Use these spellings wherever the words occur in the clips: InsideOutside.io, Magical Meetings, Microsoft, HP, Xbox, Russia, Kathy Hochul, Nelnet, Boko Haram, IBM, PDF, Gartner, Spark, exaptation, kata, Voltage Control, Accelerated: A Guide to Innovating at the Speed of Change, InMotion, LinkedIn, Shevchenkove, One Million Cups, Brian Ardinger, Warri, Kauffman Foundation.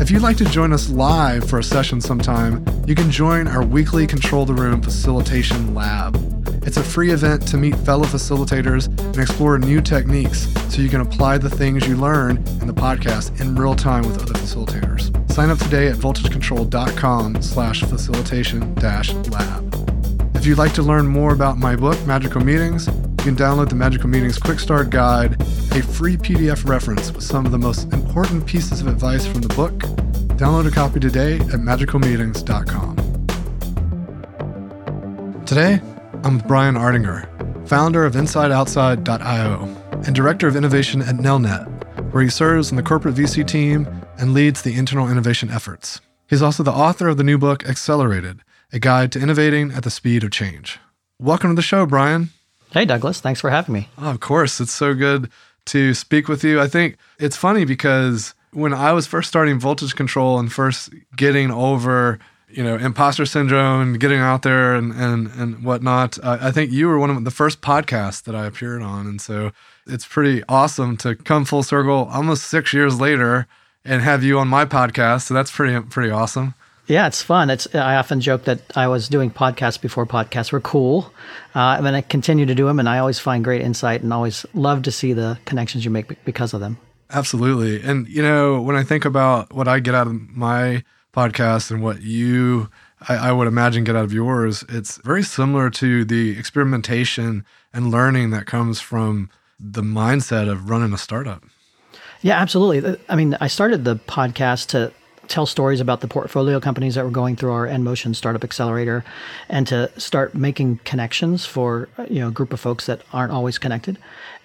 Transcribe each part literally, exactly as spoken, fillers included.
If you'd like to join us live for a session sometime, you can join our weekly Control the Room Facilitation Lab. It's a free event to meet fellow facilitators and explore new techniques so you can apply the things you learn in the podcast in real time with other facilitators. Sign up today at voltagecontrol.com slash facilitation dash lab. If you'd like to learn more about my book, Magical Meetings, you can download the Magical Meetings Quick Start Guide, a free P D F reference with some of the most important pieces of advice from the book. Download a copy today at magical meetings dot com. Today, I'm with Brian Ardinger, founder of inside outside dot io and director of innovation at Nelnet, where he serves on the corporate V C team and leads the internal innovation efforts. He's also the author of the new book, Accelerated: A Guide to Innovating at the Speed of Change. Welcome to the show, Brian. Hey, Douglas. Thanks for having me. Oh, of course. It's so good to speak with you. I think it's funny because when I was first starting Voltage Control and first getting over, you know, imposter syndrome and getting out there and and, and whatnot, I, I think you were one of the first podcasts that I appeared on. And so it's pretty awesome to come full circle almost six years later and have you on my podcast. So that's pretty pretty awesome. Yeah, it's fun. It's I often joke that I was doing podcasts before podcasts were cool, uh, and I continue to do them, and I always find great insight and always love to see the connections you make because of them. Absolutely. And, you know, when I think about what I get out of my podcast and what you, I, I would imagine, get out of yours, it's very similar to the experimentation and learning that comes from the mindset of running a startup. Yeah, absolutely. I mean, I started the podcast to tell stories about the portfolio companies that were going through our InMotion Startup Accelerator and to start making connections for, you know, a group of folks that aren't always connected.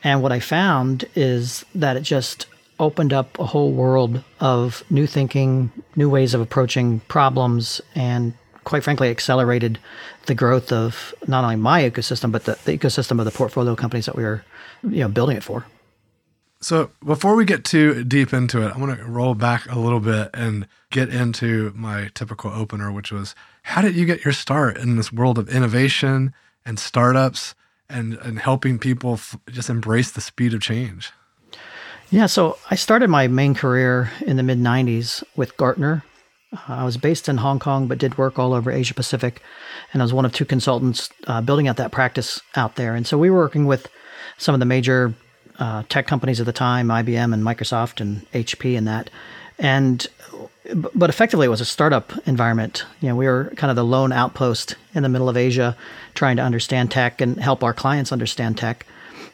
And what I found is that it just opened up a whole world of new thinking, new ways of approaching problems, and quite frankly, accelerated the growth of not only my ecosystem, but the, the ecosystem of the portfolio companies that we were, you know, building it for. So before we get too deep into it, I want to roll back a little bit and get into my typical opener, which was, how did you get your start in this world of innovation and startups and, and helping people f- just embrace the speed of change? Yeah, so I started my main career in the mid nineties with Gartner. I was based in Hong Kong, but did work all over Asia Pacific. And I was one of two consultants uh, building out that practice out there. And so we were working with some of the major Uh, tech companies at the time, I B M and Microsoft and H P and that. And, but effectively it was a startup environment. You know, we were kind of the lone outpost in the middle of Asia trying to understand tech and help our clients understand tech.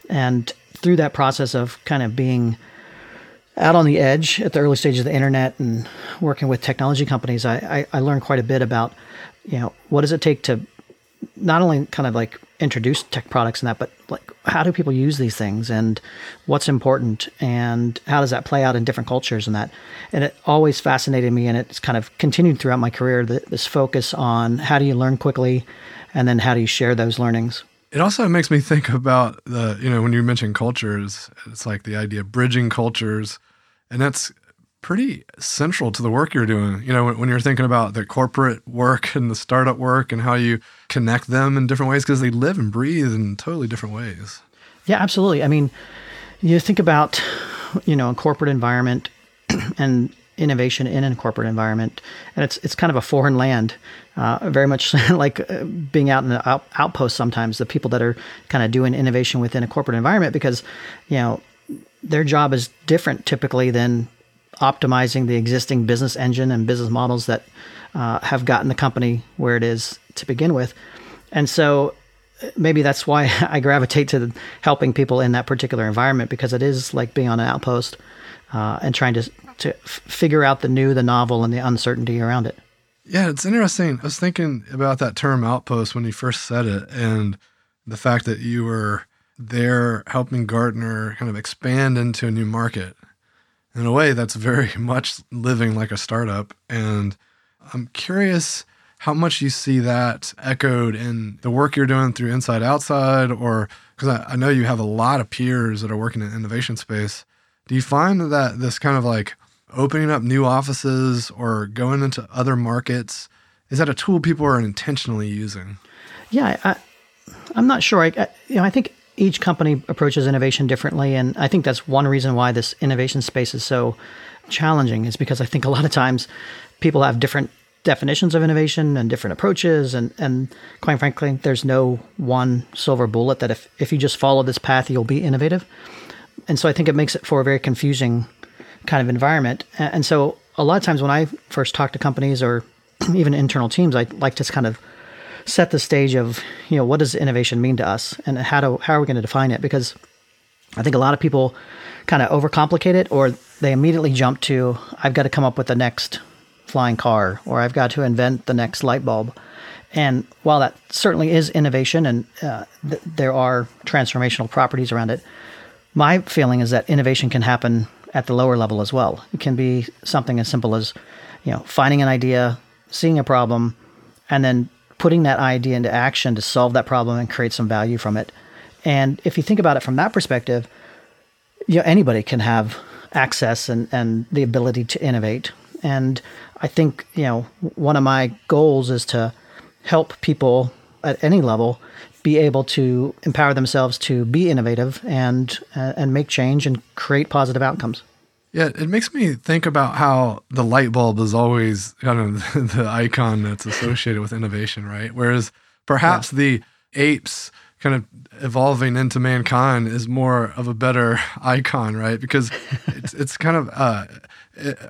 And through that process of kind of being out on the edge at the early stages of the internet and working with technology companies, I, I, I learned quite a bit about, you know, what does it take to not only kind of like introduce tech products and that, but like, how do people use these things and what's important and how does that play out in different cultures and that. And it always fascinated me, and it's kind of continued throughout my career, the, this focus on how do you learn quickly and then how do you share those learnings. It also makes me think about the, you know, when you mention cultures, it's like the idea of bridging cultures, and that's pretty central to the work you're doing. You know, when, when you're thinking about the corporate work and the startup work and how you connect them in different ways, because they live and breathe in totally different ways. Yeah, absolutely. I mean, you think about, you know, a corporate environment and innovation in a corporate environment, and it's it's kind of a foreign land, uh, very much like being out in the out, outpost sometimes, the people that are kind of doing innovation within a corporate environment, because, you know, their job is different typically than optimizing the existing business engine and business models that uh, have gotten the company where it is to begin with. And so maybe that's why I gravitate to helping people in that particular environment, because it is like being on an outpost uh, and trying to to f- figure out the new, the novel, and the uncertainty around it. Yeah, it's interesting. I was thinking about that term outpost when you first said it, and the fact that you were there helping Gartner kind of expand into a new market. In a way, that's very much living like a startup. And I'm curious how much you see that echoed in the work you're doing through Inside Outside, or because I, I know you have a lot of peers that are working in innovation space. Do you find that this kind of like opening up new offices or going into other markets, is that a tool people are intentionally using? Yeah, I, I'm not sure. I, I, you know, I think each company approaches innovation differently. And I think that's one reason why this innovation space is so challenging, is because I think a lot of times people have different definitions of innovation and different approaches. And, and quite frankly, there's no one silver bullet that if, if you just follow this path, you'll be innovative. And so I think it makes it for a very confusing kind of environment. And so a lot of times when I first talk to companies or even internal teams, I like to kind of set the stage of, you know, what does innovation mean to us and how do how are we going to define it? Because I think a lot of people kind of overcomplicate it, or they immediately jump to, I've got to come up with the next flying car, or I've got to invent the next light bulb. And while that certainly is innovation and uh, th- there are transformational properties around it, my feeling is that innovation can happen at the lower level as well. It can be something as simple as, you know, finding an idea, seeing a problem, and then putting that idea into action to solve that problem and create some value from it. And if you think about it from that perspective, you know, anybody can have access and, and the ability to innovate. And I think, you know, one of my goals is to help people at any level be able to empower themselves to be innovative and uh, and make change and create positive outcomes. Yeah, it makes me think about how the light bulb is always kind of the icon that's associated with innovation, right? Whereas perhaps yeah. the apes kind of evolving into mankind is more of a better icon, right? Because it's it's kind of uh,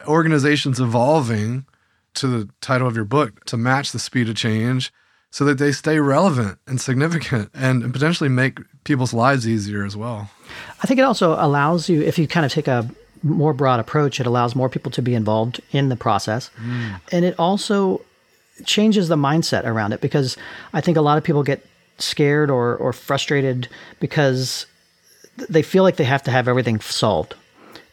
organizations evolving, to the title of your book, to match the speed of change so that they stay relevant and significant and potentially make people's lives easier as well. I think it also allows you, if you kind of take a more broad approach, it allows more people to be involved in the process. Mm. And it also changes the mindset around it, because I think a lot of people get scared or, or frustrated because they feel like they have to have everything solved.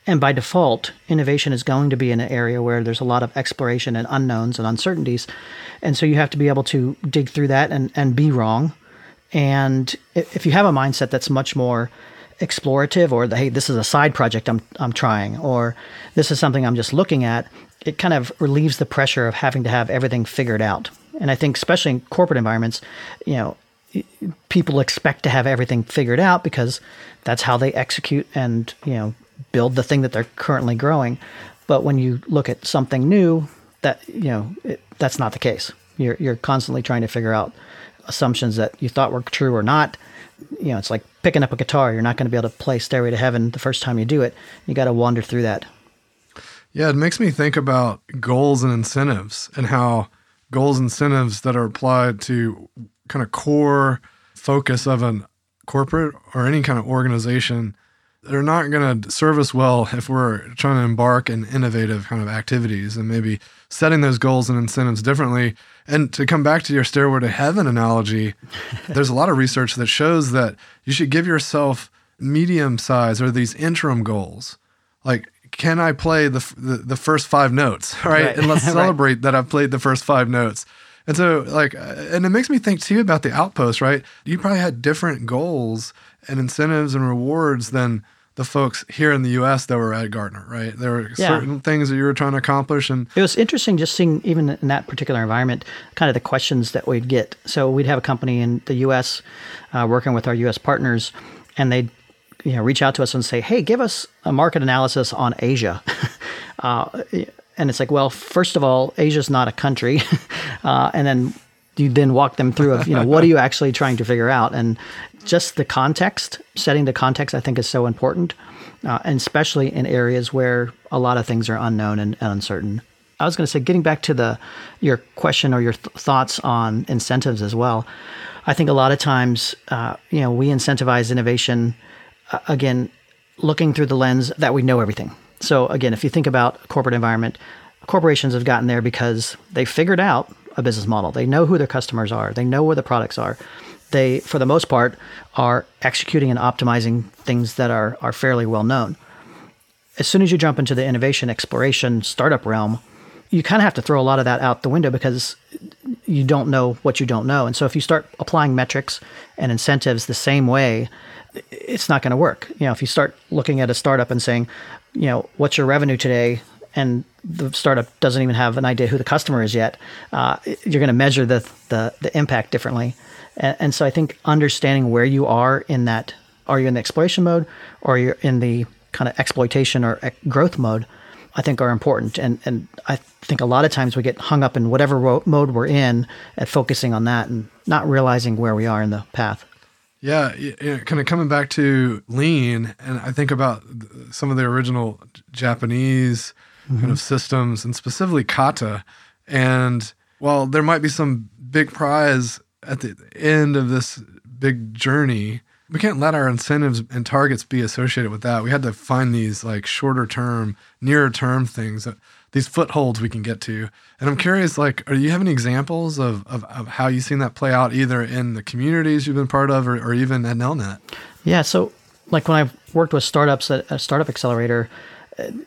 And by default, innovation is going to be in an area where there's a lot of exploration and unknowns and uncertainties. And so you have to be able to dig through that and, and be wrong. And if you have a mindset that's much more explorative, or the, hey, this is a side project I'm I'm trying, or this is something I'm just looking at, it kind of relieves the pressure of having to have everything figured out. And I think especially in corporate environments, you know, people expect to have everything figured out because that's how they execute and, you know, build the thing that they're currently growing. But when you look at something new, that, you know, it, that's not the case. You're you're constantly trying to figure out assumptions that you thought were true or not. You know, it's like picking up a guitar. You're not going to be able to play Stairway to Heaven the first time you do it. You got to wander through that. Yeah, it makes me think about goals and incentives, and how goals and incentives that are applied to kind of core focus of a corporate or any kind of organization, they're not going to serve us well if we're trying to embark in innovative kind of activities, and maybe setting those goals and incentives differently. And to come back to your Stairway to Heaven analogy, there's a lot of research that shows that you should give yourself medium size or these interim goals. Like, can I play the the, the first five notes, right? right. And let's celebrate right. that I've played the first five notes. And so, like, and it makes me think too about the Outpost, right? You probably had different goals and incentives and rewards than the folks here in the U S that were at Gartner, right? There were yeah. certain things that you were trying to accomplish. And it was interesting just seeing, even in that particular environment, kind of the questions that we'd get. So we'd have a company in the U S uh, working with our U S partners, and they'd, you know, reach out to us and say, hey, give us a market analysis on Asia. uh, and it's like, well, first of all, Asia's not a country. uh, and then you then walk them through of, you know, what are you actually trying to figure out? And just the context, setting the context, I think is so important, uh, and especially in areas where a lot of things are unknown and, and uncertain. I was going to say, getting back to the your question or your th- thoughts on incentives as well, I think a lot of times, uh, you know, we incentivize innovation, uh, again, looking through the lens that we know everything. So again, if you think about corporate environment, corporations have gotten there because they figured out a business model. They know who their customers are. They know where the products are. They, for the most part, are executing and optimizing things that are are fairly well known. As soon as you jump into the innovation, exploration, startup realm, you kind of have to throw a lot of that out the window, because you don't know what you don't know. And so if you start applying metrics and incentives the same way, it's not going to work. You know, if you start looking at a startup and saying, you know, what's your revenue today? And the startup doesn't even have an idea who the customer is yet. Uh, you're going to measure the, the the impact differently. And, and so I think understanding where you are in that, are you in the exploration mode or you're in the kind of exploitation or growth mode, I think are important. And and I think a lot of times we get hung up in whatever ro- mode we're in at focusing on that and not realizing where we are in the path. Yeah, yeah, kind of coming back to lean, and I think about some of the original Japanese mm-hmm. kind of systems, and specifically kata. And while there might be some big prize at the end of this big journey, we can't let our incentives and targets be associated with that. We had to find these like shorter term, nearer term things, these footholds we can get to. And I'm curious, like, are you have any examples of, of, of how you've seen that play out either in the communities you've been part of or, or even at Nelnet? Yeah. So like when I've worked with startups at a startup accelerator,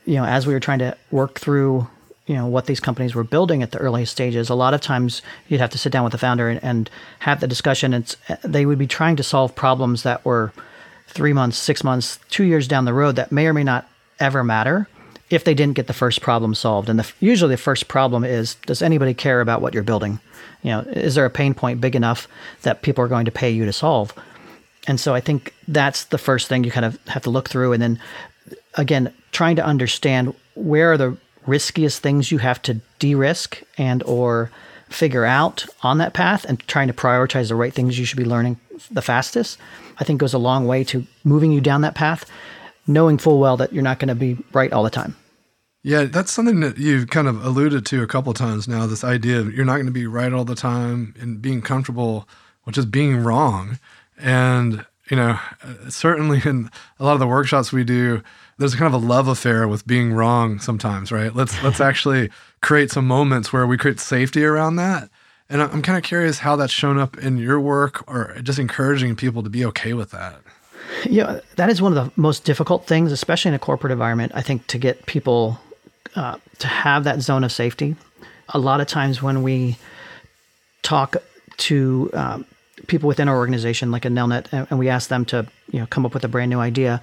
you know, as we were trying to work through, you know, what these companies were building at the early stages, a lot of times you'd have to sit down with the founder and, and have the discussion. And they would be trying to solve problems that were three months, six months, two years down the road that may or may not ever matter if they didn't get the first problem solved. And the, usually the first problem is, does anybody care about what you're building? You know, is there a pain point big enough that people are going to pay you to solve? And so I think that's the first thing you kind of have to look through. And then again, trying to understand where are the riskiest things you have to de-risk and or figure out on that path, and trying to prioritize the right things you should be learning the fastest, I think goes a long way to moving you down that path, knowing full well that you're not going to be right all the time. Yeah, that's something that you've kind of alluded to a couple of times now, this idea of you're not going to be right all the time and being comfortable with just being wrong. And, you know, certainly in a lot of the workshops we do, there's kind of a love affair with being wrong sometimes, right? Let's let's actually create some moments where we create safety around that. And I'm kind of curious how that's shown up in your work, or just encouraging people to be okay with that. Yeah, that is one of the most difficult things, especially in a corporate environment, I think, to get people uh, to have that zone of safety. A lot of times when we talk to um, people within our organization, like a Nelnet, and we ask them to, you know, come up with a brand new idea,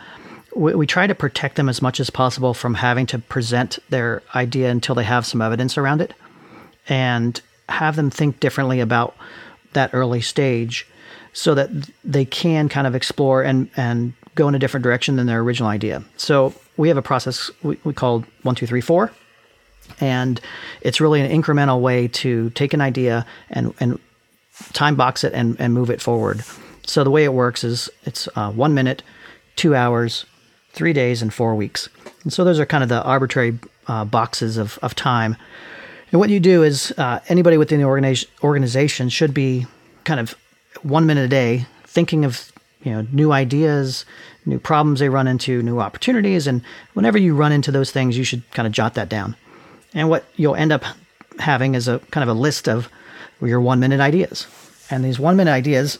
we, we try to protect them as much as possible from having to present their idea until they have some evidence around it, and have them think differently about that early stage so that they can kind of explore and, and go in a different direction than their original idea. So we have a process we, we call one, two, three, four, and it's really an incremental way to take an idea and, and time box it and, and move it forward. So the way it works is it's uh, one minute, two hours, three days, and four weeks. And so those are kind of the arbitrary uh, boxes of, of time. And what you do is uh, anybody within the organi- organization should be kind of one minute a day thinking of, you know, new ideas, new problems they run into, new opportunities. And whenever you run into those things, you should kind of jot that down. And what you'll end up having is a kind of a list of your one minute ideas. And these one minute ideas,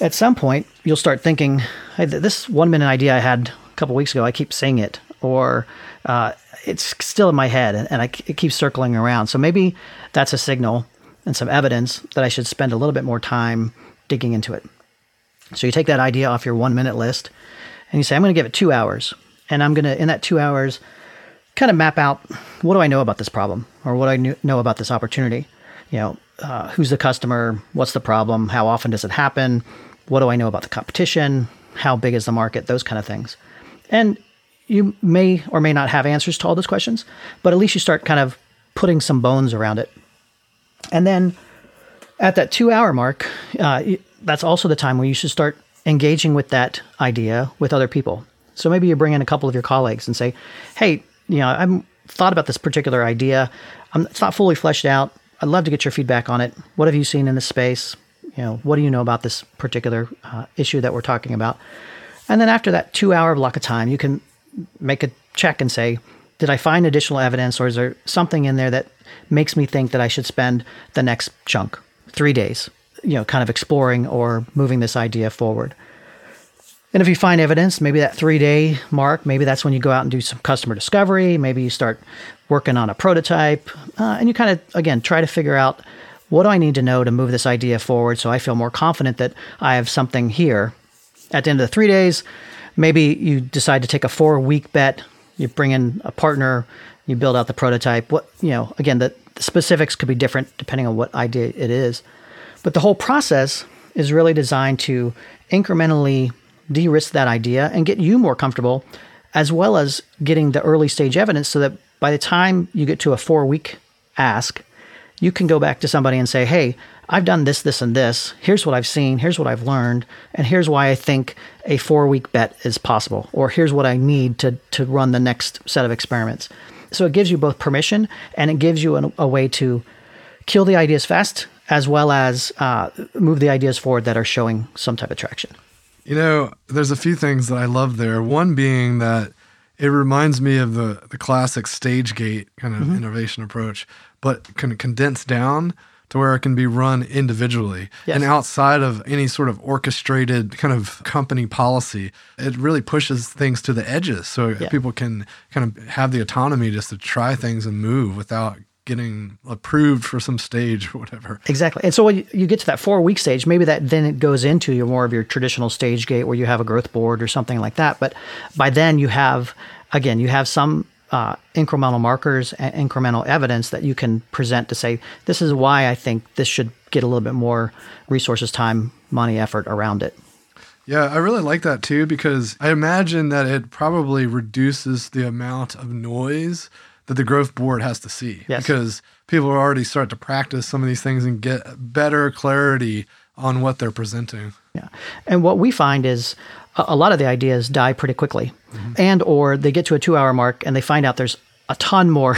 at some point, you'll start thinking, hey, this one minute idea I had a couple weeks ago, I keep saying it, or uh, it's still in my head and, and I, it keeps circling around. So maybe that's a signal and some evidence that I should spend a little bit more time digging into it. So you take that idea off your one minute list and you say, I'm going to give it two hours. And I'm going to, in that two hours, kind of map out, what do I know about this problem? Or what do I know about this opportunity? You know, uh, who's the customer? What's the problem? How often does it happen? What do I know about the competition? How big is the market? Those kind of things. And you may or may not have answers to all those questions, but at least you start kind of putting some bones around it. And then at that two-hour mark, uh, that's also the time where you should start engaging with that idea with other people. So maybe you bring in a couple of your colleagues and say, hey, you know, I've thought about this particular idea. I'm, it's not fully fleshed out. I'd love to get your feedback on it. What have you seen in this space? You know, what do you know about this particular uh, issue that we're talking about? And then after that two-hour block of time, you can make a check and say, did I find additional evidence, or is there something in there that makes me think that I should spend the next chunk, three days, you know, kind of exploring or moving this idea forward? And if you find evidence, maybe that three-day mark, maybe that's when you go out and do some customer discovery. Maybe you start working on a prototype, uh, and you kind of, again, try to figure out What do I need to know to move this idea forward so I feel more confident that I have something here? At the end of the three days, maybe you decide to take a four-week bet. You bring in a partner. You build out the prototype. What you know, again, the, the specifics could be different depending on what idea it is. But the whole process is really designed to incrementally de-risk that idea and get you more comfortable, as well as getting the early stage evidence so that by the time you get to a four-week ask, you can go back to somebody and say, hey, I've done this, this, and this. Here's what I've seen. Here's what I've learned. And here's why I think a four-week bet is possible. Or here's what I need to, to run the next set of experiments. So it gives you both permission and it gives you an, a way to kill the ideas fast, as well as uh, move the ideas forward that are showing some type of traction. You know, there's a few things that I love there. One being that it reminds me of the, the classic stage gate kind of mm-hmm. innovation approach, but can condense down to where it can be run individually. Yes. And outside of any sort of orchestrated kind of company policy, it really pushes things to the edges so yeah. people can kind of have the autonomy just to try things and move without getting approved for some stage or whatever. Exactly. And so when you get to that four-week stage, maybe that then it goes into your more of your traditional stage gate where you have a growth board or something like that. But by then you have, again, you have some uh, incremental markers and incremental evidence that you can present to say, this is why I think this should get a little bit more resources, time, money, effort around it. Yeah, I really like that too, because I imagine that it probably reduces the amount of noise that the growth board has to see. Yes. Because people are already starting to practice some of these things and get better clarity on what they're presenting. Yeah. And what we find is a lot of the ideas die pretty quickly mm-hmm. and or they get to a two-hour mark and they find out there's a ton more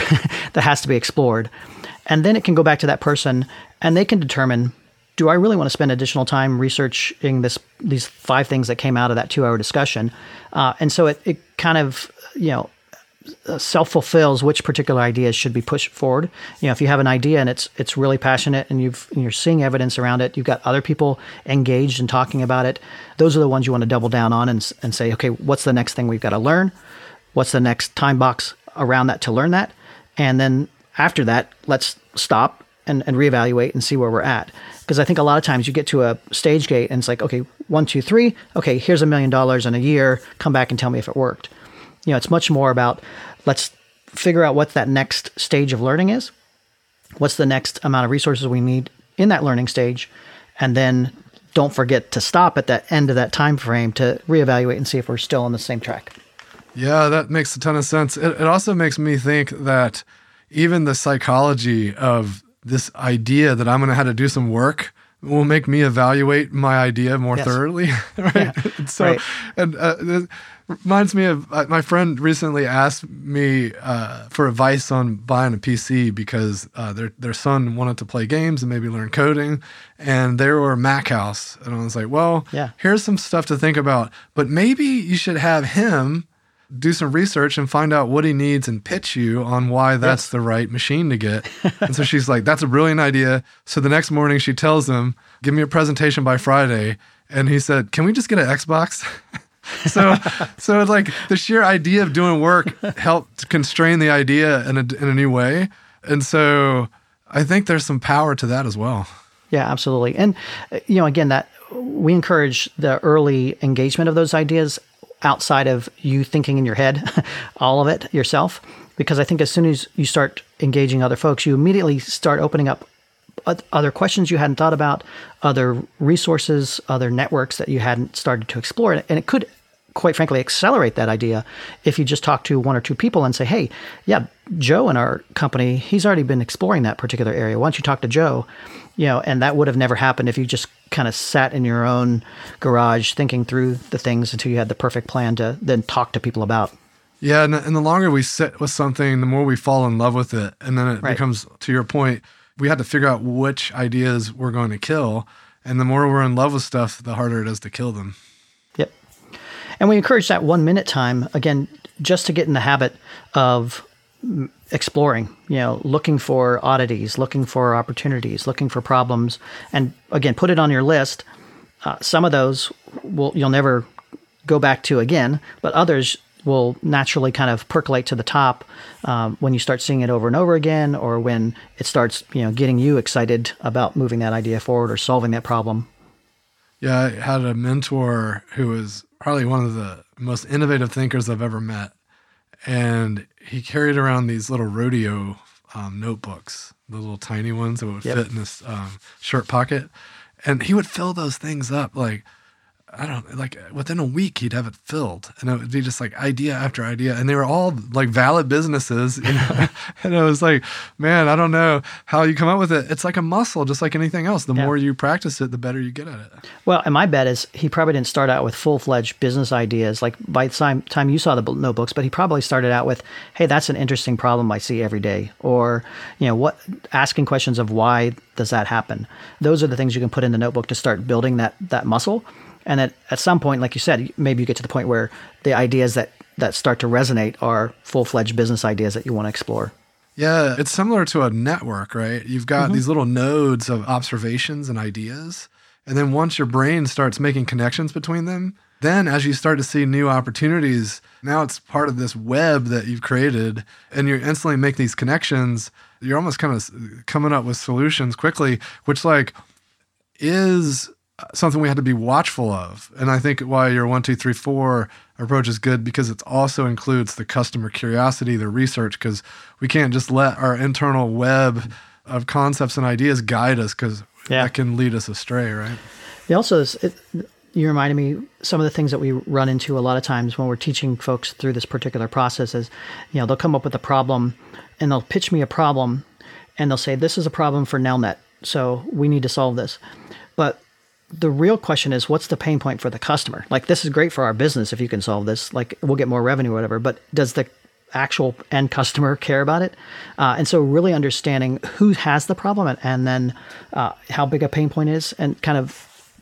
that has to be explored. And then it can go back to that person and they can determine, do I really want to spend additional time researching this these five things that came out of that two-hour discussion? Uh, and so it, it kind of, you know, self-fulfills which particular ideas should be pushed forward. You know, if you have an idea and it's it's really passionate and you've and you're seeing evidence around it, you've got other people engaged and talking about it, those are the ones you want to double down on and and say, okay, what's the next thing we've got to learn? What's the next time box around that to learn that? And then after that, let's stop and, and reevaluate and see where we're at. Because I think a lot of times you get to a stage gate and it's like, okay, one, two, three, okay, here's a million dollars in a year, come back and tell me if it worked. You know, it's much more about let's figure out what that next stage of learning is, what's the next amount of resources we need in that learning stage, and then don't forget to stop at that end of that time frame to reevaluate and see if we're still on the same track. Yeah, that makes a ton of sense. It, it also makes me think that even the psychology of this idea that I'm going to have to do some work will make me evaluate my idea more yes. thoroughly, right? Yeah. And so, right. and uh, this reminds me of uh, my friend recently asked me uh, for advice on buying a P C because uh, their their son wanted to play games and maybe learn coding, and they were a Mac house, and I was like, well, yeah. here's some stuff to think about, but maybe you should have him do some research and find out what he needs and pitch you on why that's yes. the right machine to get. And so she's like, that's a brilliant idea. So the next morning she tells him, give me a presentation by Friday. And he said, can we just get an Xbox? so so it's like the sheer idea of doing work helped constrain the idea in a, in a new way. And so I think there's some power to that as well. Yeah, absolutely. And, you know, again, that we encourage the early engagement of those ideas outside of you thinking in your head, all of it yourself. Because I think as soon as you start engaging other folks, you immediately start opening up other questions you hadn't thought about, other resources, other networks that you hadn't started to explore. And it could, quite frankly, accelerate that idea if you just talk to one or two people and say, hey, yeah, Joe in our company, he's already been exploring that particular area. Why don't you talk to Joe? You know, and that would have never happened if you just kind of sat in your own garage thinking through the things until you had the perfect plan to then talk to people about. Yeah, and the, and the longer we sit with something, the more we fall in love with it. And then it right. becomes, to your point, we had to figure out which ideas we're going to kill. And the more we're in love with stuff, the harder it is to kill them. Yep. And we encourage that one-minute time, again, just to get in the habit of exploring, you know, looking for oddities, looking for opportunities, looking for problems, and again, put it on your list. Uh, some of those will you'll never go back to again, but others will naturally kind of percolate to the top um, when you start seeing it over and over again, or when it starts, you know, getting you excited about moving that idea forward or solving that problem. Yeah, I had a mentor who was probably one of the most innovative thinkers I've ever met, and he carried around these little rodeo um, notebooks, the little tiny ones that would yep. fit in this um, shirt pocket, and he would fill those things up like. I don't like within a week he'd have it filled, and it would be just like idea after idea, and they were all like valid businesses, you know? And I was like, man, I don't know how you come up with it. It's like a muscle, just like anything else. The yeah. more you practice it, the better you get at it. Well, and my bet is he probably didn't start out with full-fledged business ideas. Like by the time, time you saw the notebooks, but he probably started out with, hey, that's an interesting problem I see every day, or you know, what asking questions of why does that happen? Those are the things you can put in the notebook to start building that that muscle. And that at some point, like you said, maybe you get to the point where the ideas that, that start to resonate are full-fledged business ideas that you want to explore. Yeah, it's similar to a network, right? You've got mm-hmm. these little nodes of observations and ideas. And then once your brain starts making connections between them, then as you start to see new opportunities, now it's part of this web that you've created, and you instantly make these connections. You're almost kind of coming up with solutions quickly, which like is... something we had to be watchful of. And I think why your one, two, three, four approach is good, because it also includes the customer curiosity, the research, because we can't just let our internal web of concepts and ideas guide us, because yeah. that can lead us astray, right? It also is, it, you reminded me, some of the things that we run into a lot of times when we're teaching folks through this particular process is, you know, they'll come up with a problem and they'll pitch me a problem and they'll say, this is a problem for Nelnet, so we need to solve this. But the real question is, what's the pain point for the customer? Like, this is great for our business if you can solve this. Like, we'll get more revenue or whatever, but does the actual end customer care about it? Uh, and so really understanding who has the problem and, and then uh, how big a pain point is, and kind of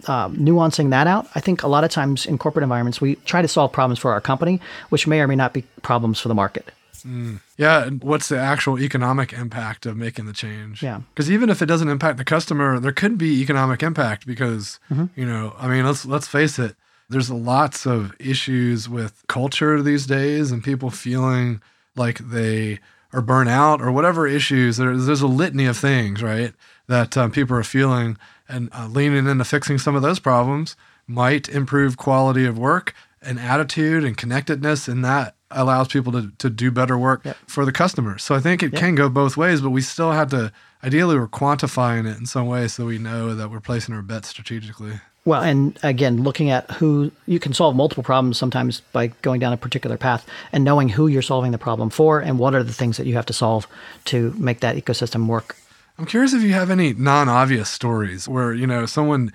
uh, nuancing that out. I think a lot of times in corporate environments, we try to solve problems for our company, which may or may not be problems for the market. Mm. Yeah. And what's the actual economic impact of making the change? Yeah. Because even if it doesn't impact the customer, there could be economic impact because, mm-hmm. you know, I mean, let's let's face it, there's lots of issues with culture these days and people feeling like they are burnt out or whatever issues. There's, there's a litany of things, right, that um, people are feeling, and uh, leaning into fixing some of those problems might improve quality of work and attitude and connectedness, and that allows people to, to do better work yep. for the customers. So I think it yep. can go both ways, but we still have to, ideally we're quantifying it in some way so we know that we're placing our bets strategically. Well, and again, looking at who, you can solve multiple problems sometimes by going down a particular path and knowing who you're solving the problem for and what are the things that you have to solve to make that ecosystem work. I'm curious if you have any non-obvious stories where, you know, someone,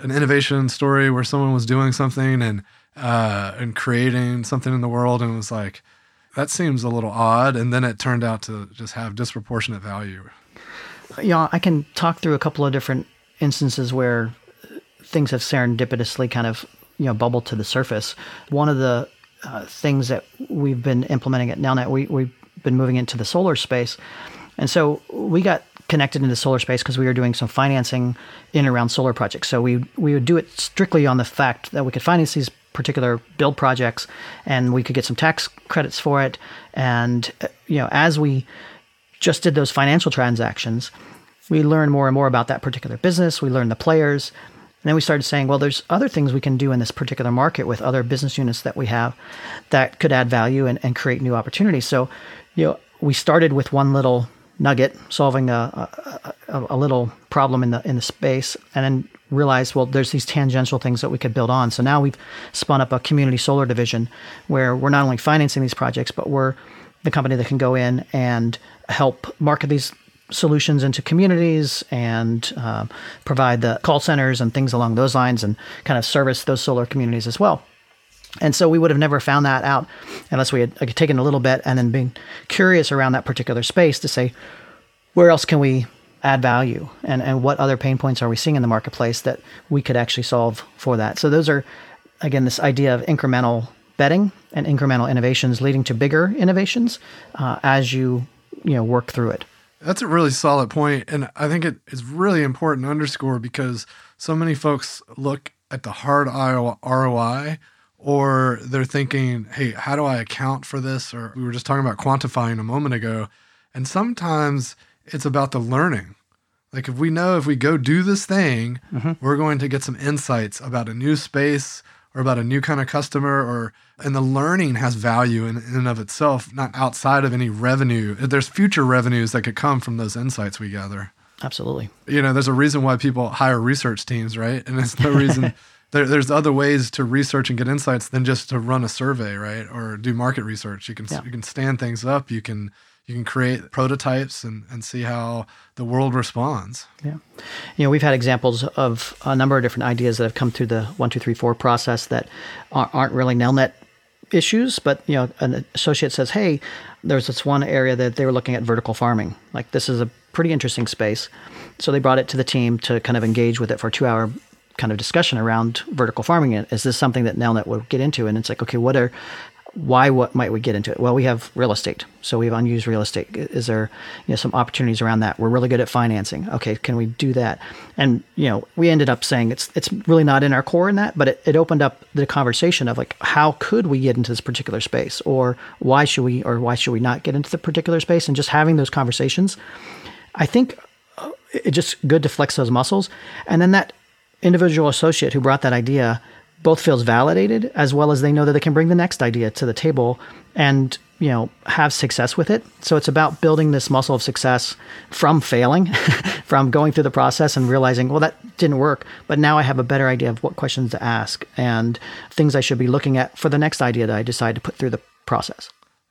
an innovation story where someone was doing something and Uh, and creating something in the world and was like, that seems a little odd. And then it turned out to just have disproportionate value. Yeah, you know, I can talk through a couple of different instances where things have serendipitously kind of, you know, bubbled to the surface. One of the uh, things that we've been implementing at Nelnet, we, we've been moving into the solar space. And so we got connected into solar space because we were doing some financing in and around solar projects. So we we would do it strictly on the fact that we could finance these particular build projects and we could get some tax credits for it. And, you know, as we just did those financial transactions, we learned more and more about that particular business. We learned the players. And then we started saying, well, there's other things we can do in this particular market with other business units that we have that could add value and, and create new opportunities. So, you know, we started with one little nugget, solving a, a, a little problem in the, in the space, and then realized, well, there's these tangential things that we could build on. So now we've spun up a community solar division where we're not only financing these projects, but we're the company that can go in and help market these solutions into communities and uh, provide the call centers and things along those lines and kind of service those solar communities as well. And so we would have never found that out unless we had like, taken a little bit and then been curious around that particular space to say, where else can we add value, and, and what other pain points are we seeing in the marketplace that we could actually solve for that? So those are, again, this idea of incremental betting and incremental innovations leading to bigger innovations uh, as you, you know, work through it. That's a really solid point. And I think it is really important to underscore because so many folks look at the hard R O I or they're thinking, hey, how do I account for this? Or we were just talking about quantifying a moment ago. And sometimes it's about the learning. Like if we know if we go do this thing, mm-hmm. we're going to get some insights about a new space or about a new kind of customer, or and the learning has value in, in and of itself, not outside of any revenue. There's future revenues that could come from those insights we gather. Absolutely. You know, there's a reason why people hire research teams, right? And there's no reason there, there's other ways to research and get insights than just to run a survey, right? Or do market research. You can yeah. you can stand things up. You can You can create prototypes and, and see how the world responds. Yeah. You know, we've had examples of a number of different ideas that have come through the one two three four process that aren't really Nelnet issues, but, you know, an associate says, hey, there's this one area that they were looking at vertical farming. Like, this is a pretty interesting space. So they brought it to the team to kind of engage with it for a two-hour kind of discussion around vertical farming. Is this something that Nelnet would get into? And it's like, okay, what are... Why? What might we get into it? Well, we have real estate, so we have unused real estate. Is there, you know, some opportunities around that? We're really good at financing. Okay, can we do that? And you know, we ended up saying it's it's really not in our core in that, but it, it opened up the conversation of like, how could we get into this particular space, or why should we, or why should we not get into the particular space? And just having those conversations, I think it's just good to flex those muscles. And then that individual associate who brought that idea both feels validated, as well as they know that they can bring the next idea to the table and, you know, have success with it. So it's about building this muscle of success from failing, from going through the process and realizing, well, that didn't work, but now I have a better idea of what questions to ask and things I should be looking at for the next idea that I decide to put through the process.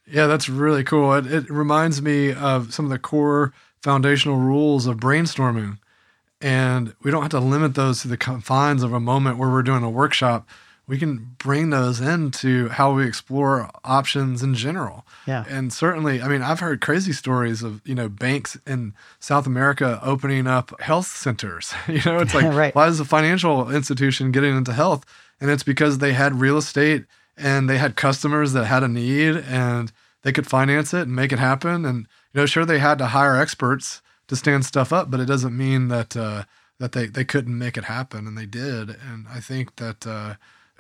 Yeah, that's really cool. It, it reminds me of some of the core foundational rules of brainstorming. And we don't have to limit those to the confines of a moment where we're doing a workshop. We can bring those into how we explore options in general. Yeah. And certainly, I mean, I've heard crazy stories of, you know, banks in South America opening up health centers. You know, it's like, right. Why is the financial institution getting into health? And it's because they had real estate and they had customers that had a need and they could finance it and make it happen. And, you know, sure, they had to hire experts to stand stuff up, but it doesn't mean that uh, that they, they couldn't make it happen, and they did. And I think that, uh,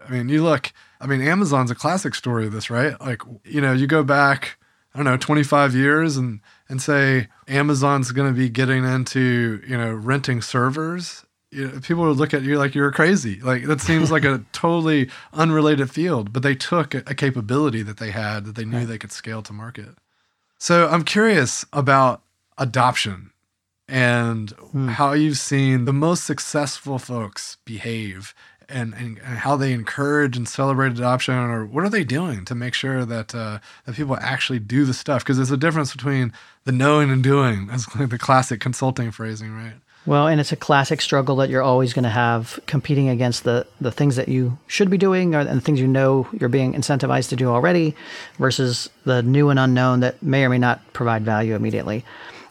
I mean, you look, I mean, Amazon's a classic story of this, right? Like, you know, you go back, I don't know, twenty-five years and and say Amazon's going to be getting into, you know, renting servers. You know, people would look at you like you're crazy. Like, that seems like a totally unrelated field, but they took a, a capability that they had that they knew they could scale to market. So I'm curious about adoption and hmm. how you've seen the most successful folks behave and, and, and how they encourage and celebrate adoption, or what are they doing to make sure that uh, that people actually do the stuff? Because there's a difference between the knowing and doing. That's like the classic consulting phrasing, right? Well, and it's a classic struggle that you're always going to have, competing against the, the things that you should be doing, or and the things you know you're being incentivized to do already, versus the new and unknown that may or may not provide value immediately.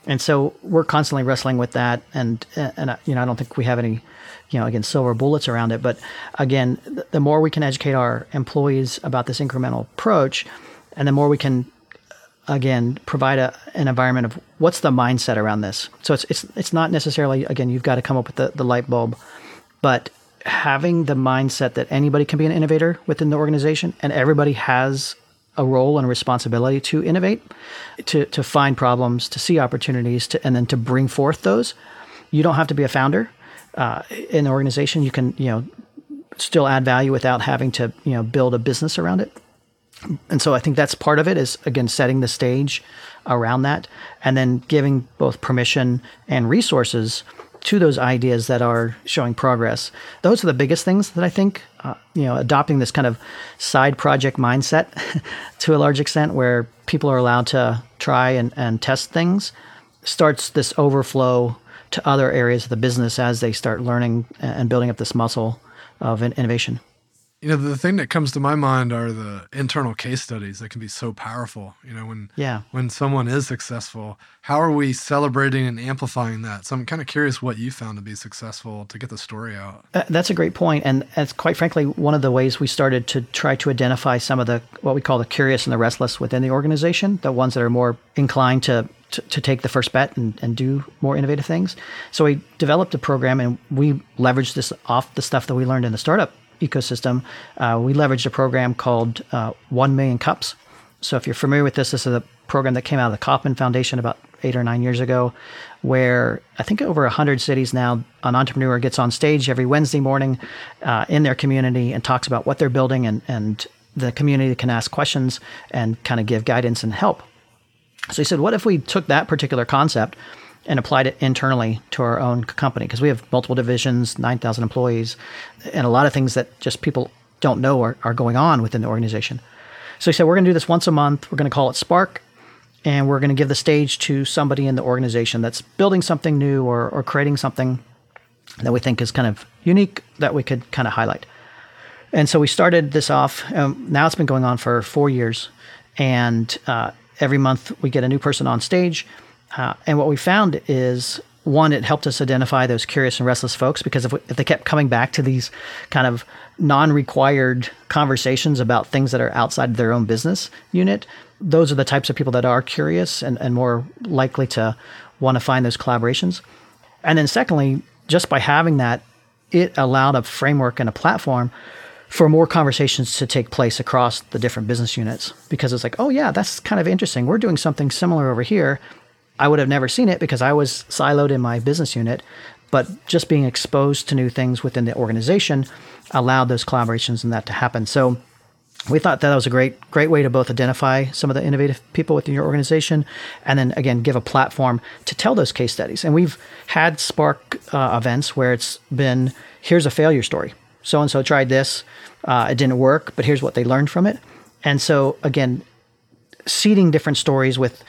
And so we're constantly wrestling with that, and and you know, I don't think we have any, you know, again, silver bullets around it. But again, the more we can educate our employees about this incremental approach, and the more we can, again, provide a, an environment of what's the mindset around this. So it's it's it's not necessarily, again, you've got to come up with the, the light bulb, but having the mindset that anybody can be an innovator within the organization, and everybody has a role and responsibility to innovate, to to find problems, to see opportunities, to and then to bring forth those. You don't have to be a founder uh, in an organization. You can, you know, still add value without having to, you know, build a business around it. And so I think that's part of it, is, again, setting the stage around that and then giving both permission and resources to those ideas that are showing progress. Those are the biggest things that I think, uh, you know, adopting this kind of side project mindset to a large extent, where people are allowed to try and, and test things, starts this overflow to other areas of the business as they start learning and building up this muscle of innovation. You know, the thing that comes to my mind are the internal case studies that can be so powerful. You know, when yeah. when someone is successful, how are we celebrating and amplifying that? So I'm kind of curious what you found to be successful to get the story out. Uh, that's a great point. And that's quite frankly one of the ways we started to try to identify some of the, what we call the curious and the restless within the organization, the ones that are more inclined to To, to take the first bet and, and do more innovative things. So we developed a program, and we leveraged this off the stuff that we learned in the startup ecosystem, uh, we leveraged a program called uh, One Million Cups. So if you're familiar with this, this is a program that came out of the Kauffman Foundation about eight or nine years ago, where I think over one hundred cities now, an entrepreneur gets on stage every Wednesday morning uh, in their community and talks about what they're building, and, and the community can ask questions and kind of give guidance and help. So he said, what if we took that particular concept and applied it internally to our own company? Because we have multiple divisions, nine thousand employees, and a lot of things that just people don't know are, are going on within the organization. So he said, we're going to do this once a month. We're going to call it Spark. And we're going to give the stage to somebody in the organization that's building something new or, or creating something that we think is kind of unique that we could kind of highlight. And so we started this off. Um, now it's been going on for four years. And uh, every month we get a new person on stage. Uh, and what we found is, one, it helped us identify those curious and restless folks, because if, we, if they kept coming back to these kind of non-required conversations about things that are outside their own business unit, those are the types of people that are curious and, and more likely to want to find those collaborations. And then secondly, just by having that, it allowed a framework and a platform for more conversations to take place across the different business units, because it's like, oh yeah, that's kind of interesting. We're doing something similar over here. I would have never seen it because I was siloed in my business unit, but just being exposed to new things within the organization allowed those collaborations and that to happen. So we thought that was a great, great way to both identify some of the innovative people within your organization, and then again, give a platform to tell those case studies. And we've had Spark uh, events where it's been, here's a failure story. So-and-so tried this, uh, it didn't work, but here's what they learned from it. And so again, seeding different stories with,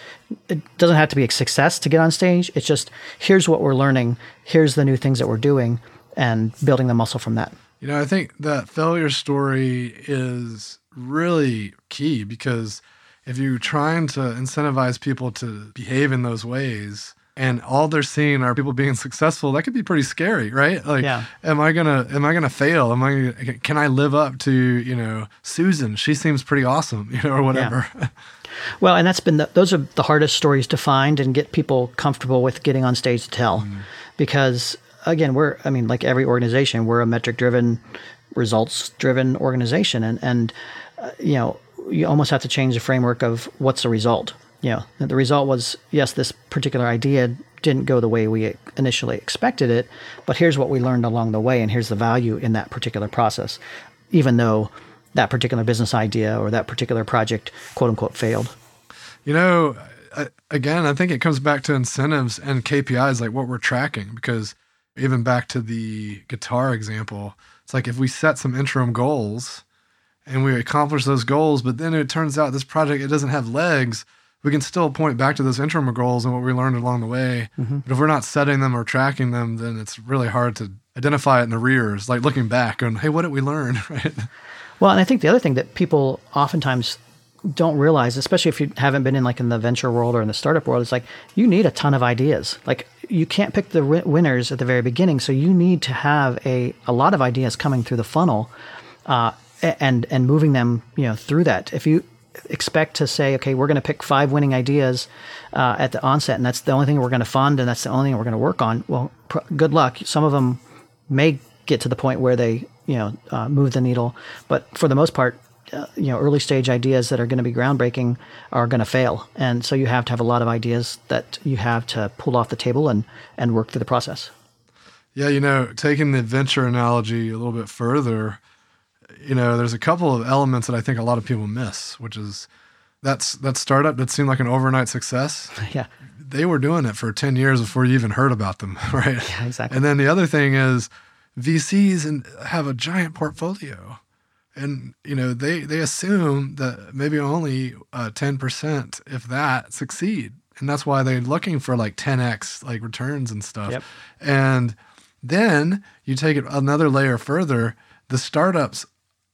it doesn't have to be a success to get on stage. It's just, here's what we're learning. Here's the new things that we're doing, and building the muscle from that. You know, I think that failure story is really key, because if you're trying to incentivize people to behave in those ways and all they're seeing are people being successful, that could be pretty scary, right? Like, yeah. am I gonna am I gonna fail? Am I gonna, can I live up to, you know, Susan? She seems pretty awesome, you know, or whatever. Yeah. Well, and that's been the, those are the hardest stories to find and get people comfortable with getting on stage to tell, mm. because again, we're, I mean, like every organization, we're a metric-driven, results-driven organization. And, and uh, you know, you almost have to change the framework of what's the result. You know, the result was, yes, this particular idea didn't go the way we initially expected it, but here's what we learned along the way, and here's the value in that particular process, even though that particular business idea or that particular project, quote-unquote, failed. You know, I, again, I think it comes back to incentives and K P Is, like what we're tracking, because even back to the guitar example, it's like if we set some interim goals and we accomplish those goals, but then it turns out this project, it doesn't have legs, we can still point back to those interim goals and what we learned along the way. Mm-hmm. But if we're not setting them or tracking them, then it's really hard to identify it in the rears, like looking back and, hey, what did we learn? Right. Well, and I think the other thing that people oftentimes don't realize, especially if you haven't been in like in the venture world or in the startup world, it's like you need a ton of ideas. Like you can't pick the winners at the very beginning. So you need to have a, a lot of ideas coming through the funnel uh, and, and moving them, you know, through that. If you expect to say, okay, we're going to pick five winning ideas uh, at the onset, and that's the only thing we're going to fund, and that's the only thing we're going to work on. Well, pr- good luck. Some of them may get to the point where they, you know, uh, move the needle. But for the most part, Uh, you know, early stage ideas that are going to be groundbreaking are going to fail. And so you have to have a lot of ideas that you have to pull off the table and, and work through the process. Yeah. You know, taking the venture analogy a little bit further, you know, there's a couple of elements that I think a lot of people miss, which is that's that startup that seemed like an overnight success. Yeah. They were doing it for ten years before you even heard about them. Right. Yeah, exactly. And then the other thing is V Cs have a giant portfolio. And, you know, they, they assume that maybe only uh, ten percent, if that, succeed. And that's why they're looking for like ten X like returns and stuff. Yep. And then you take it another layer further. The startups,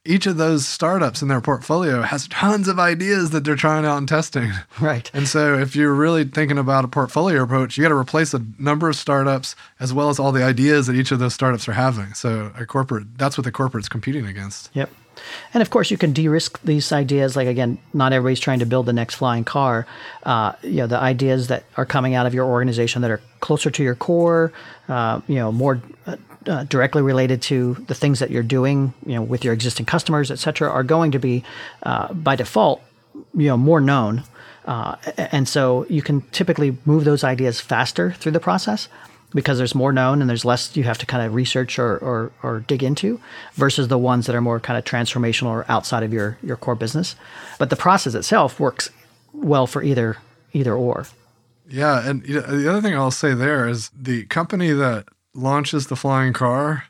each of those startups in their portfolio has tons of ideas that they're trying out and testing. Right. And so if you're really thinking about a portfolio approach, you got to replace a number of startups as well as all the ideas that each of those startups are having. So a corporate, that's what the corporate's competing against. Yep. And of course, you can de-risk these ideas. Like, again, not everybody's trying to build the next flying car. Uh, you know, the ideas that are coming out of your organization that are closer to your core, uh, you know, more uh, directly related to the things that you're doing, you know, with your existing customers, et cetera, are going to be, uh, by default, you know, more known. Uh, and so you can typically move those ideas faster through the process, because there's more known and there's less you have to kind of research or, or, or dig into, versus the ones that are more kind of transformational or outside of your, your core business. But the process itself works well for either either or. Yeah, and you know, the other thing I'll say there is the company that launches the flying car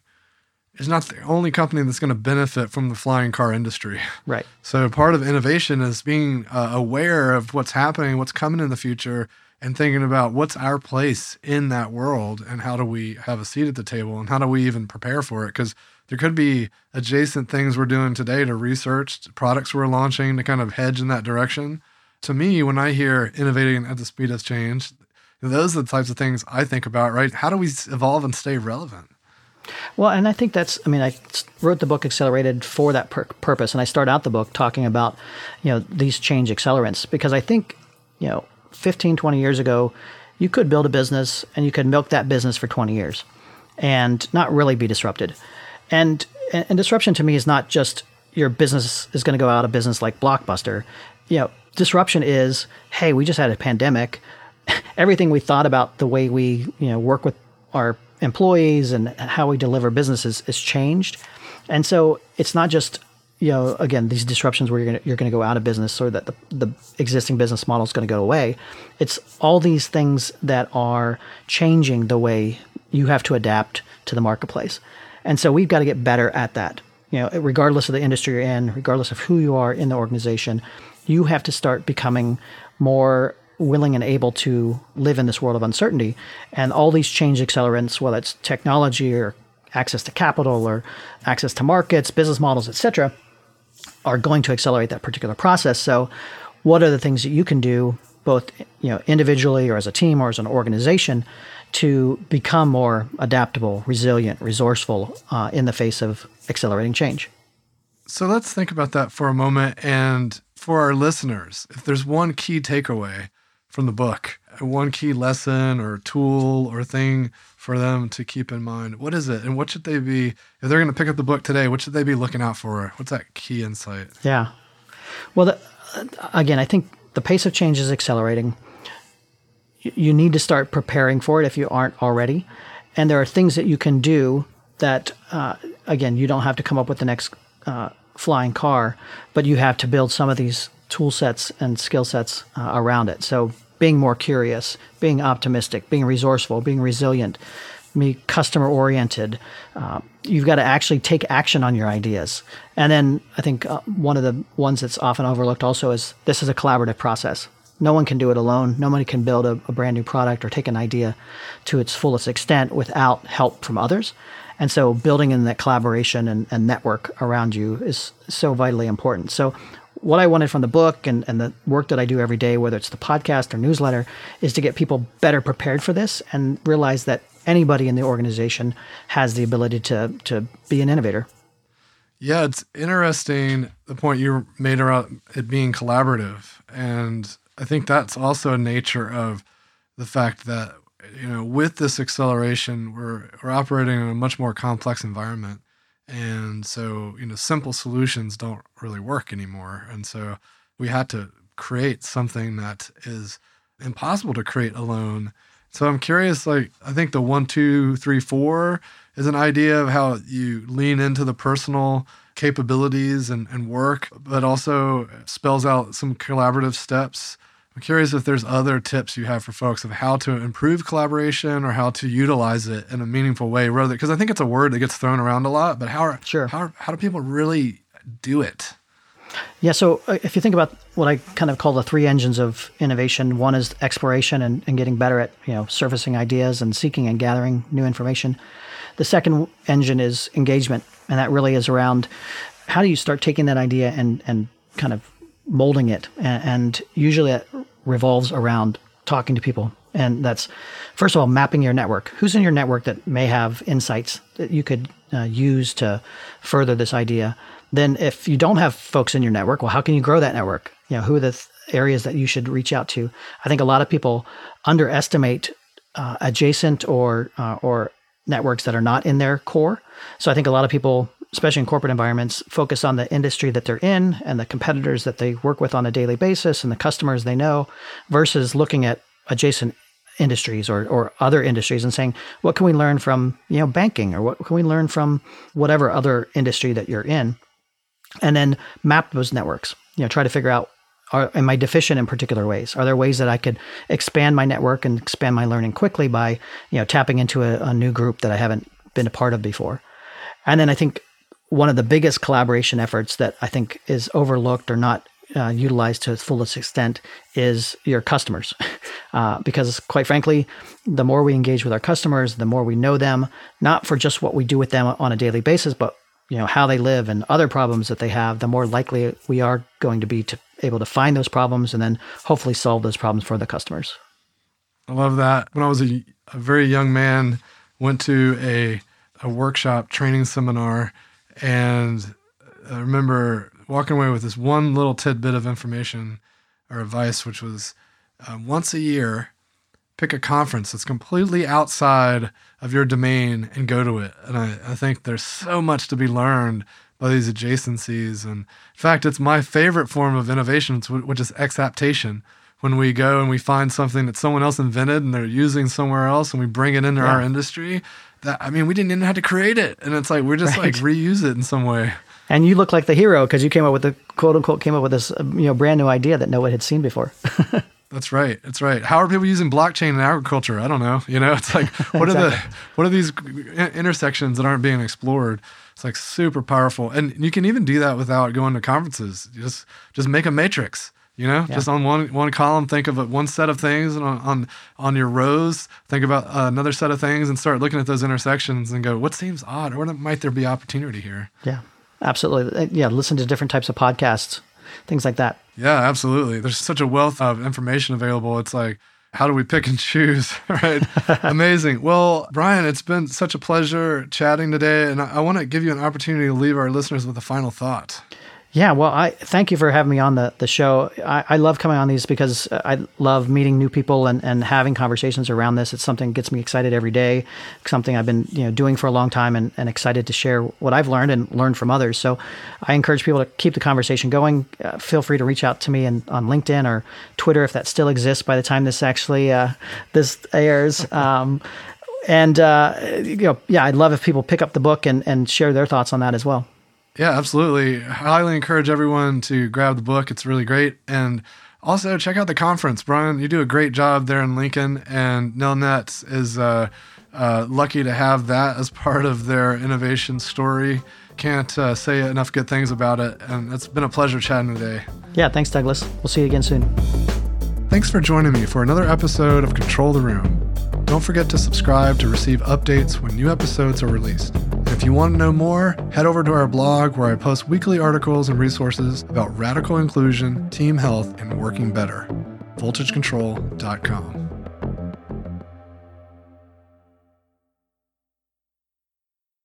is not the only company that's going to benefit from the flying car industry. Right. So part of innovation is being uh, aware of what's happening, what's coming in the future, and thinking about what's our place in that world and how do we have a seat at the table and how do we even prepare for it? Because there could be adjacent things we're doing today to research, to products we're launching to kind of hedge in that direction. To me, when I hear innovating at the speed of change, those are the types of things I think about, right? How do we evolve and stay relevant? Well, and I think that's, I mean, I wrote the book Accelerated for that pur- purpose. And I start out the book talking about, you know, these change accelerants, because I think, you know, fifteen, twenty years ago, you could build a business and you could milk that business for twenty years and not really be disrupted. And and disruption to me is not just your business is going to go out of business like Blockbuster. You know, disruption is, hey, we just had a pandemic. Everything we thought about the way we, you know, work with our employees and how we deliver businesses is changed. And so it's not just, you know, again, these disruptions where you're going you're going to go out of business or that the, the existing business model is going to go away. It's all these things that are changing the way you have to adapt to the marketplace. And so we've got to get better at that. You know, regardless of the industry you're in, regardless of who you are in the organization, you have to start becoming more willing and able to live in this world of uncertainty. And all these change accelerants, whether it's technology or access to capital or access to markets, business models, et cetera, are going to accelerate that particular process. So what are the things that you can do, both, you know, individually or as a team or as an organization, to become more adaptable, resilient, resourceful uh, in the face of accelerating change? So let's think about that for a moment. And for our listeners, if there's one key takeaway from the book, one key lesson or tool or thing for them to keep in mind, what is it? And what should they be, if they're going to pick up the book today, what should they be looking out for? What's that key insight? Yeah. Well, the, again, I think the pace of change is accelerating. You need to start preparing for it if you aren't already. And there are things that you can do that, uh, again, you don't have to come up with the next uh, flying car, but you have to build some of these tool sets and skill sets uh, around it. So being more curious, being optimistic, being resourceful, being resilient, be customer-oriented. Uh, you've got to actually take action on your ideas. And then I think uh, one of the ones that's often overlooked also is this is a collaborative process. No one can do it alone. Nobody can build a, a brand new product or take an idea to its fullest extent without help from others. And so building in that collaboration and, and network around you is so vitally important. So what I wanted from the book and, and the work that I do every day, whether it's the podcast or newsletter, is to get people better prepared for this and realize that anybody in the organization has the ability to to be an innovator. Yeah, it's interesting, the point you made around it being collaborative. And I think that's also a nature of the fact that, you know, with this acceleration, we're we're operating in a much more complex environment. And so, you know, simple solutions don't really work anymore. And so we had to create something that is impossible to create alone. So I'm curious, like, I think the one, two, three, four is an idea of how you lean into the personal capabilities and, and work, but also spells out some collaborative steps. I'm curious if there's other tips you have for folks of how to improve collaboration or how to utilize it in a meaningful way, rather, because I think it's a word that gets thrown around a lot, but how are, sure. how, how do people really do it? Yeah, so if you think about what I kind of call the three engines of innovation, one is exploration and, and getting better at, you know, surfacing ideas and seeking and gathering new information. The second engine is engagement, and that really is around how do you start taking that idea and, and kind of molding it, and, and usually it revolves around talking to people. And that's, first of all, mapping your network. Who's in your network that may have insights that you could uh, use to further this idea? Then if you don't have folks in your network, well, how can you grow that network? You know, who are the th- areas that you should reach out to? I think a lot of people underestimate uh, adjacent or uh, or networks that are not in their core. So I think a lot of people, especially in corporate environments, focus on the industry that they're in and the competitors that they work with on a daily basis and the customers they know, versus looking at adjacent industries or, or other industries and saying, what can we learn from, you know, banking, or what can we learn from whatever other industry that you're in? And then map those networks, you know, try to figure out, are, am I deficient in particular ways? Are there ways that I could expand my network and expand my learning quickly by, you know, tapping into a, a new group that I haven't been a part of before? And then I think one of the biggest collaboration efforts that I think is overlooked or not uh, utilized to its fullest extent is your customers. Uh, because quite frankly, the more we engage with our customers, the more we know them, not for just what we do with them on a daily basis, but you know, how they live and other problems that they have, the more likely we are going to be to able to find those problems and then hopefully solve those problems for the customers. I love that. When I was a, a very young man, went to a, a workshop training seminar, and I remember walking away with this one little tidbit of information or advice, which was uh, once a year, pick a conference that's completely outside of your domain and go to it. And I, I think there's so much to be learned by these adjacencies. And in fact, it's my favorite form of innovation, which is exaptation. When we go and we find something that someone else invented and they're using somewhere else and we bring it into yeah. our industry, that, I mean, we didn't even have to create it. And it's like, we're just right. like reuse it in some way. And you look like the hero because you came up with the quote unquote, came up with this, you know, brand new idea that no one had seen before. That's right. That's right. How are people using blockchain in agriculture? I don't know. You know, it's like, what exactly. are the, what are these intersections that aren't being explored? It's like super powerful. And you can even do that without going to conferences. You just, just make a matrix, you know, yeah. just on one, one column, think of one set of things, and on, on, on your rows, think about another set of things and start looking at those intersections and go, what seems odd? Or what might there be opportunity here? Yeah, absolutely. Yeah. Listen to different types of podcasts, things like that. Yeah, absolutely. There's such a wealth of information available. It's like, how do we pick and choose, right? Amazing. Well, Brian, it's been such a pleasure chatting today, and I, I want to give you an opportunity to leave our listeners with a final thought. Yeah, well, I thank you for having me on the, the show. I, I love coming on these because I love meeting new people and, and having conversations around this. It's something that gets me excited every day, something I've been you know doing for a long time and, and excited to share what I've learned and learn from others. So I encourage people to keep the conversation going. Uh, feel free to reach out to me in, on LinkedIn or Twitter if that still exists by the time this actually uh, this airs. Um, and uh, you know, yeah, I'd love if people pick up the book and, and share their thoughts on that as well. Yeah, absolutely. I highly encourage everyone to grab the book. It's really great. And also check out the conference. Brian, you do a great job there in Lincoln, and Nelnet is uh, uh, lucky to have that as part of their innovation story. Can't uh, say enough good things about it. And it's been a pleasure chatting today. Yeah, thanks, Douglas. We'll see you again soon. Thanks for joining me for another episode of Control the Room. Don't forget to subscribe to receive updates when new episodes are released. And if you want to know more, head over to our blog where I post weekly articles and resources about radical inclusion, team health, and working better. voltage control dot com